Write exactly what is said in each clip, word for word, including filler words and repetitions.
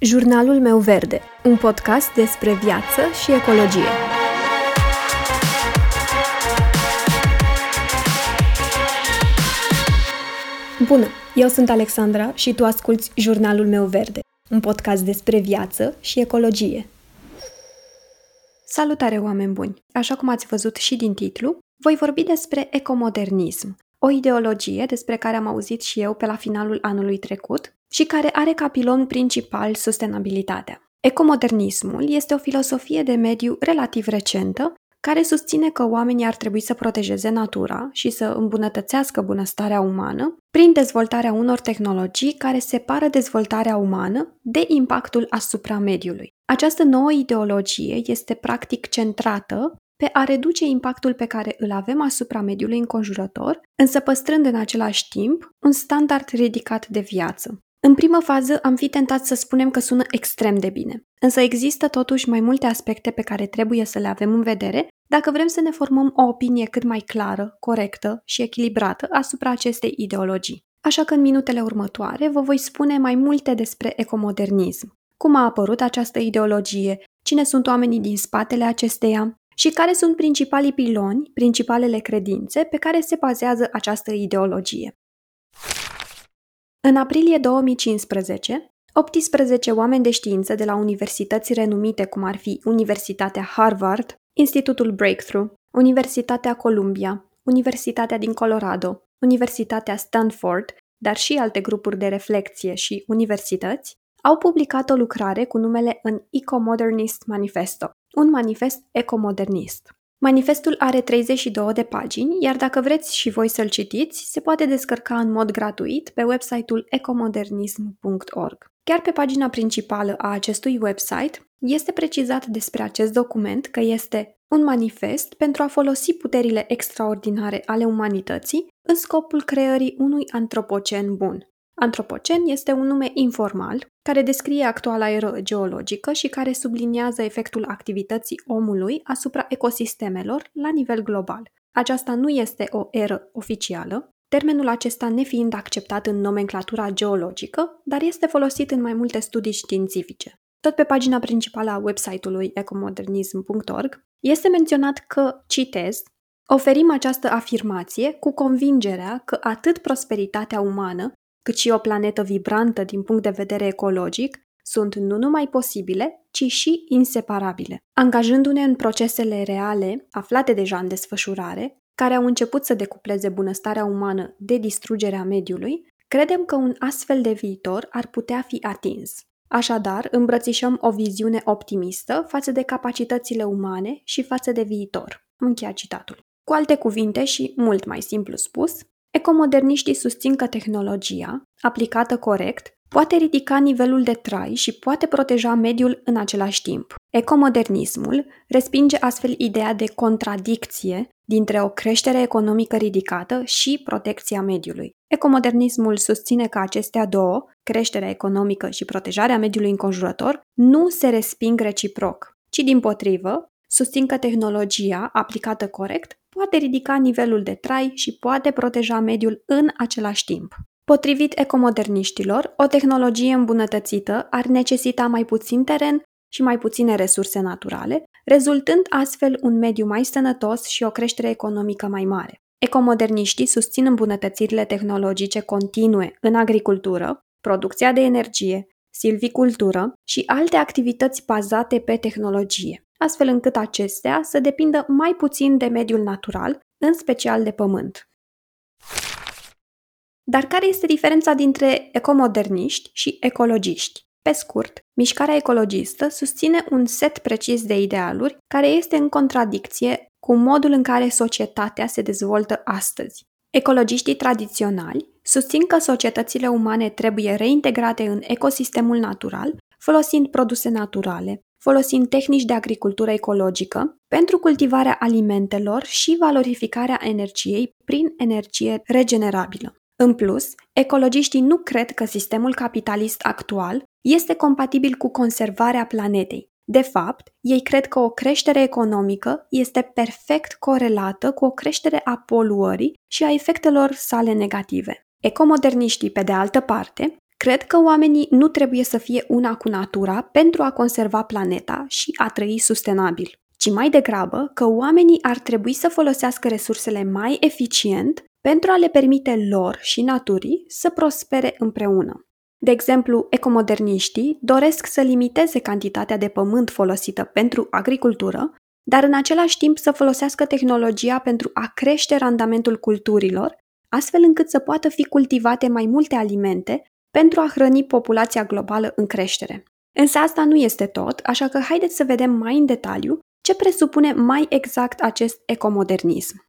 Jurnalul meu verde, un podcast despre viață și ecologie. Bună, eu sunt Alexandra și tu asculți Jurnalul meu verde, un podcast despre viață și ecologie. Salutare, oameni buni! Așa cum ați văzut și din titlu, voi vorbi despre ecomodernism, o ideologie despre care am auzit și eu pe la finalul anului trecut, și care are ca pilon principal sustenabilitatea. Ecomodernismul este o filosofie de mediu relativ recentă, care susține că oamenii ar trebui să protejeze natura și să îmbunătățească bunăstarea umană prin dezvoltarea unor tehnologii care separă dezvoltarea umană de impactul asupra mediului. Această nouă ideologie este practic centrată pe a reduce impactul pe care îl avem asupra mediului înconjurător, însă păstrând în același timp un standard ridicat de viață. În primă fază am fi tentat să spunem că sună extrem de bine, însă există totuși mai multe aspecte pe care trebuie să le avem în vedere dacă vrem să ne formăm o opinie cât mai clară, corectă și echilibrată asupra acestei ideologii. Așa că în minutele următoare vă voi spune mai multe despre ecomodernism, cum a apărut această ideologie, cine sunt oamenii din spatele acesteia și care sunt principalii piloni, principalele credințe pe care se bazează această ideologie. În aprilie două mii cincisprezece, optsprezece oameni de știință de la universități renumite cum ar fi Universitatea Harvard, Institutul Breakthrough, Universitatea Columbia, Universitatea din Colorado, Universitatea Stanford, dar și alte grupuri de reflecție și universități, au publicat o lucrare cu numele în Eco-modernist Manifesto, un manifest ecomodernist. Manifestul are treizeci și două de pagini, iar dacă vreți și voi să-l citiți, se poate descărca în mod gratuit pe website-ul ecomodernism punct org. Chiar pe pagina principală a acestui website este precizat despre acest document că este un manifest pentru a folosi puterile extraordinare ale umanității în scopul creării unui antropocen bun. Antropocen este un nume informal care descrie actuala eră geologică și care subliniază efectul activității omului asupra ecosistemelor la nivel global. Aceasta nu este o eră oficială, termenul acesta nefiind acceptat în nomenclatura geologică, dar este folosit în mai multe studii științifice. Tot pe pagina principală a website-ului ecomodernism punct org este menționat că, citez, oferim această afirmație cu convingerea că atât prosperitatea umană cât și o planetă vibrantă din punct de vedere ecologic, sunt nu numai posibile, ci și inseparabile. Angajându-ne în procesele reale, aflate deja în desfășurare, care au început să decupleze bunăstarea umană de distrugerea mediului, credem că un astfel de viitor ar putea fi atins. Așadar, îmbrățișăm o viziune optimistă față de capacitățile umane și față de viitor. Încheia citatul. Cu alte cuvinte și mult mai simplu spus, ecomoderniștii susțin că tehnologia, aplicată corect, poate ridica nivelul de trai și poate proteja mediul în același timp. Ecomodernismul respinge astfel ideea de contradicție dintre o creștere economică ridicată și protecția mediului. Ecomodernismul susține că acestea două, creșterea economică și protejarea mediului înconjurător, nu se resping reciproc, ci dimpotrivă, susțin că tehnologia, aplicată corect, poate ridica nivelul de trai și poate proteja mediul în același timp. Potrivit ecomoderniștilor, o tehnologie îmbunătățită ar necesita mai puțin teren și mai puține resurse naturale, rezultând astfel un mediu mai sănătos și o creștere economică mai mare. Ecomoderniștii susțin îmbunătățirile tehnologice continue în agricultură, producția de energie, silvicultură și alte activități bazate pe tehnologie, astfel încât acestea să depindă mai puțin de mediul natural, în special de pământ. Dar care este diferența dintre ecomoderniști și ecologiști? Pe scurt, mișcarea ecologistă susține un set precis de idealuri care este în contradicție cu modul în care societatea se dezvoltă astăzi. Ecologiștii tradiționali susțin că societățile umane trebuie reintegrate în ecosistemul natural, folosind produse naturale, folosind tehnici de agricultură ecologică pentru cultivarea alimentelor și valorificarea energiei prin energie regenerabilă. În plus, ecologiștii nu cred că sistemul capitalist actual este compatibil cu conservarea planetei. De fapt, ei cred că o creștere economică este perfect corelată cu o creștere a poluării și a efectelor sale negative. Ecomoderniștii, pe de altă parte, Cred că oamenii nu trebuie să fie una cu natura pentru a conserva planeta și a trăi sustenabil, ci mai degrabă că oamenii ar trebui să folosească resursele mai eficient pentru a le permite lor și naturii să prospere împreună. De exemplu, ecomoderniștii doresc să limiteze cantitatea de pământ folosită pentru agricultură, dar în același timp să folosească tehnologia pentru a crește randamentul culturilor, astfel încât să poată fi cultivate mai multe alimente pentru a hrăni populația globală în creștere. Însă asta nu este tot, așa că haideți să vedem mai în detaliu ce presupune mai exact acest ecomodernism.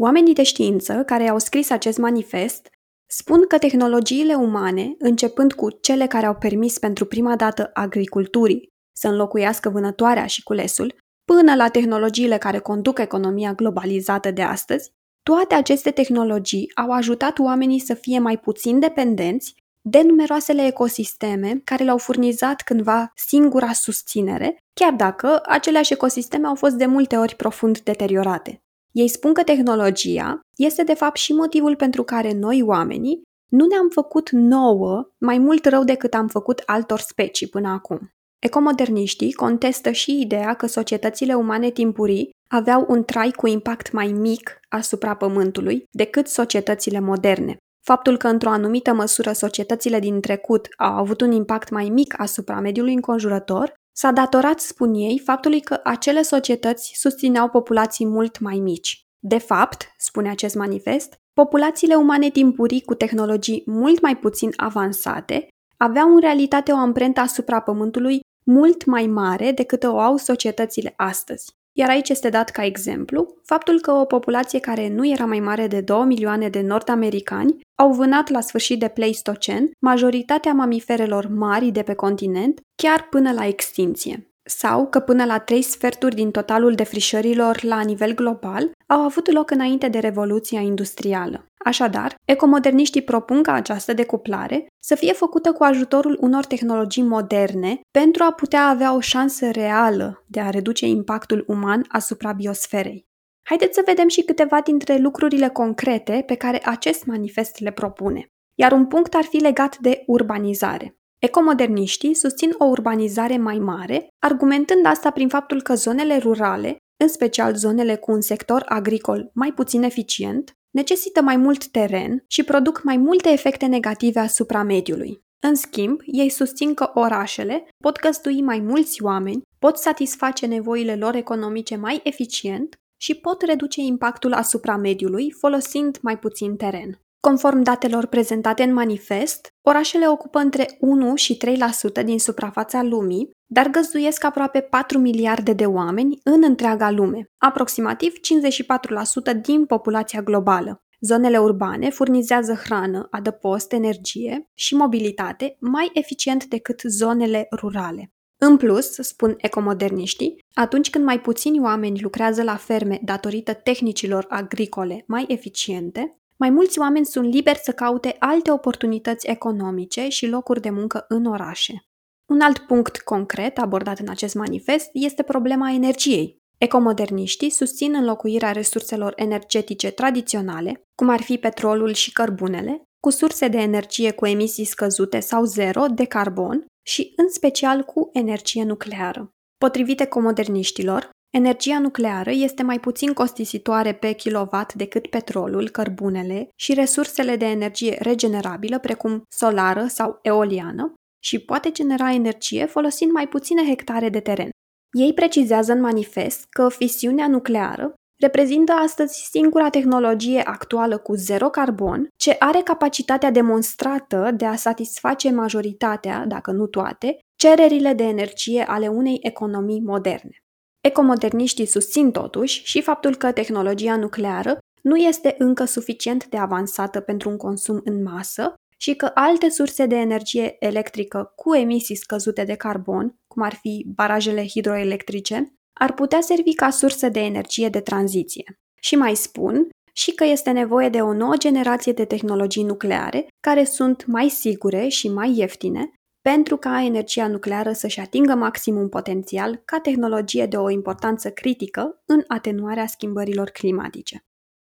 Oamenii de știință care au scris acest manifest spun că tehnologiile umane, începând cu cele care au permis pentru prima dată agriculturii să înlocuiască vânătoarea și culesul, până la tehnologiile care conduc economia globalizată de astăzi, toate aceste tehnologii au ajutat oamenii să fie mai puțin dependenți de numeroasele ecosisteme care le-au furnizat cândva singura susținere, chiar dacă aceleași ecosisteme au fost de multe ori profund deteriorate. Ei spun că tehnologia este de fapt și motivul pentru care noi oamenii nu ne-am făcut nouă mai mult rău decât am făcut altor specii până acum. Ecomoderniștii contestă și ideea că societățile umane timpurii aveau un trai cu impact mai mic asupra Pământului decât societățile moderne. Faptul că, într-o anumită măsură, societățile din trecut au avut un impact mai mic asupra mediului înconjurător s-a datorat, spun ei, faptului că acele societăți susțineau populații mult mai mici. De fapt, spune acest manifest, populațiile umane timpurii cu tehnologii mult mai puțin avansate aveau în realitate o amprentă asupra Pământului mult mai mare decât o au societățile astăzi. Iar aici este dat ca exemplu faptul că o populație care nu era mai mare de două milioane de nord-americani au vânat la sfârșit de Pleistocen majoritatea mamiferelor mari de pe continent chiar până la extinție. Sau că până la trei sferturi din totalul defrișărilor la nivel global au avut loc înainte de Revoluția Industrială. Așadar, ecomoderniștii propun ca această decuplare să fie făcută cu ajutorul unor tehnologii moderne pentru a putea avea o șansă reală de a reduce impactul uman asupra biosferei. Haideți să vedem și câteva dintre lucrurile concrete pe care acest manifest le propune. Iar un punct ar fi legat de urbanizare. Ecomoderniștii susțin o urbanizare mai mare, argumentând asta prin faptul că zonele rurale, în special zonele cu un sector agricol mai puțin eficient, necesită mai mult teren și produc mai multe efecte negative asupra mediului. În schimb, ei susțin că orașele pot găzdui mai mulți oameni, pot satisface nevoile lor economice mai eficient și pot reduce impactul asupra mediului folosind mai puțin teren. Conform datelor prezentate în manifest, orașele ocupă între unu și trei la sută din suprafața lumii, dar găzduiesc aproape patru miliarde de oameni în întreaga lume, aproximativ cincizeci și patru la sută din populația globală. Zonele urbane furnizează hrană, adăpost, energie și mobilitate mai eficient decât zonele rurale. În plus, spun ecomoderniștii, atunci când mai puțini oameni lucrează la ferme datorită tehnicilor agricole mai eficiente, mai mulți oameni sunt liberi să caute alte oportunități economice și locuri de muncă în orașe. Un alt punct concret abordat în acest manifest este problema energiei. Ecomoderniștii susțin înlocuirea resurselor energetice tradiționale, cum ar fi petrolul și cărbunele, cu surse de energie cu emisii scăzute sau zero de carbon și, în special, cu energie nucleară. Potrivit ecomoderniștilor, energia nucleară este mai puțin costisitoare pe kilowatt decât petrolul, cărbunele și resursele de energie regenerabilă precum solară sau eoliană și poate genera energie folosind mai puține hectare de teren. Ei precizează în manifest că fisiunea nucleară reprezintă astăzi singura tehnologie actuală cu zero carbon ce are capacitatea demonstrată de a satisface majoritatea, dacă nu toate, cererile de energie ale unei economii moderne. Ecomoderniștii susțin totuși și faptul că tehnologia nucleară nu este încă suficient de avansată pentru un consum în masă și că alte surse de energie electrică cu emisii scăzute de carbon, cum ar fi barajele hidroelectrice, ar putea servi ca sursă de energie de tranziție. Și mai spun și că este nevoie de o nouă generație de tehnologii nucleare care sunt mai sigure și mai ieftine, pentru ca energia nucleară să-și atingă maximum potențial ca tehnologie de o importanță critică în atenuarea schimbărilor climatice.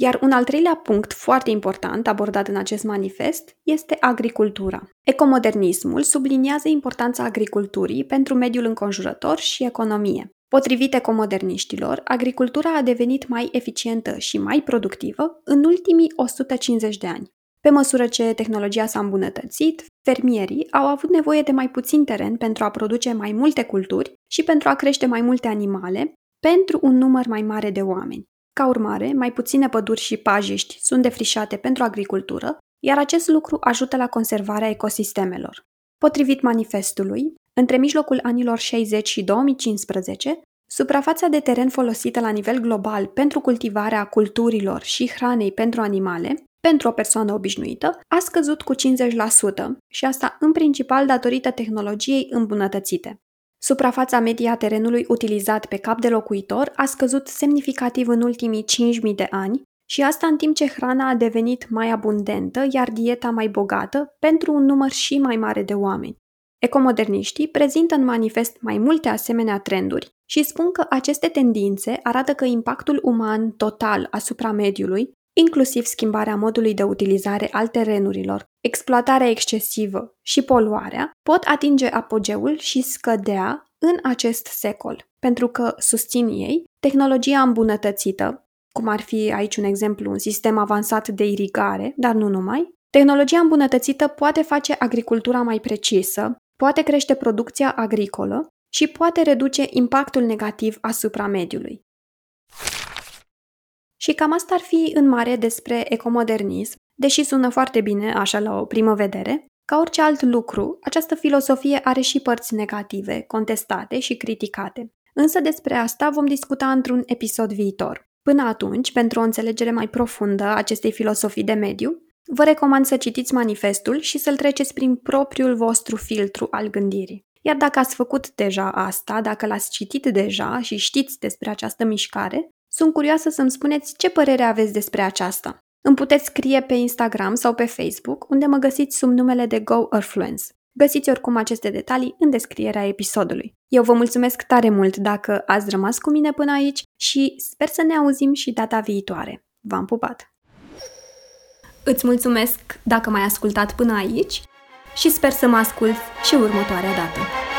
Iar un al treilea punct foarte important abordat în acest manifest este agricultura. Ecomodernismul subliniază importanța agriculturii pentru mediul înconjurător și economie. Potrivit ecomoderniștilor, agricultura a devenit mai eficientă și mai productivă în ultimii o sută cincizeci de ani. Pe măsură ce tehnologia s-a îmbunătățit, fermierii au avut nevoie de mai puțin teren pentru a produce mai multe culturi și pentru a crește mai multe animale pentru un număr mai mare de oameni. Ca urmare, mai puține păduri și pajiști sunt defrișate pentru agricultură, iar acest lucru ajută la conservarea ecosistemelor. Potrivit manifestului, între mijlocul anilor șaizeci și două mii cincisprezece, suprafața de teren folosită la nivel global pentru cultivarea culturilor și hranei pentru animale, pentru o persoană obișnuită, a scăzut cu cincizeci la sută și asta în principal datorită tehnologiei îmbunătățite. Suprafața medie a terenului utilizat pe cap de locuitor a scăzut semnificativ în ultimii cinci mii de ani și asta în timp ce hrana a devenit mai abundentă, iar dieta mai bogată pentru un număr și mai mare de oameni. Ecomoderniștii prezintă în manifest mai multe asemenea trenduri și spun că aceste tendințe arată că impactul uman total asupra mediului, inclusiv schimbarea modului de utilizare al terenurilor, exploatarea excesivă și poluarea, pot atinge apogeul și scădea în acest secol, pentru că, susțin ei, tehnologia îmbunătățită, cum ar fi aici un exemplu, un sistem avansat de irigare, dar nu numai, tehnologia îmbunătățită poate face agricultura mai precisă, poate crește producția agricolă și poate reduce impactul negativ asupra mediului. Și cam asta ar fi în mare despre ecomodernism, deși sună foarte bine, așa la o primă vedere. Ca orice alt lucru, această filosofie are și părți negative, contestate și criticate. Însă despre asta vom discuta într-un episod viitor. Până atunci, pentru o înțelegere mai profundă a acestei filosofii de mediu, vă recomand să citiți manifestul și să-l treceți prin propriul vostru filtru al gândirii. Iar dacă ați făcut deja asta, dacă l-ați citit deja și știți despre această mișcare, sunt curioasă să-mi spuneți ce părere aveți despre aceasta. Îmi puteți scrie pe Instagram sau pe Facebook, unde mă găsiți sub numele de GoEarthFluence. Găsiți oricum aceste detalii în descrierea episodului. Eu vă mulțumesc tare mult dacă ați rămas cu mine până aici și sper să ne auzim și data viitoare. V-am pupat! Îți mulțumesc dacă m-ai ascultat până aici și sper să mă asculți și următoarea dată.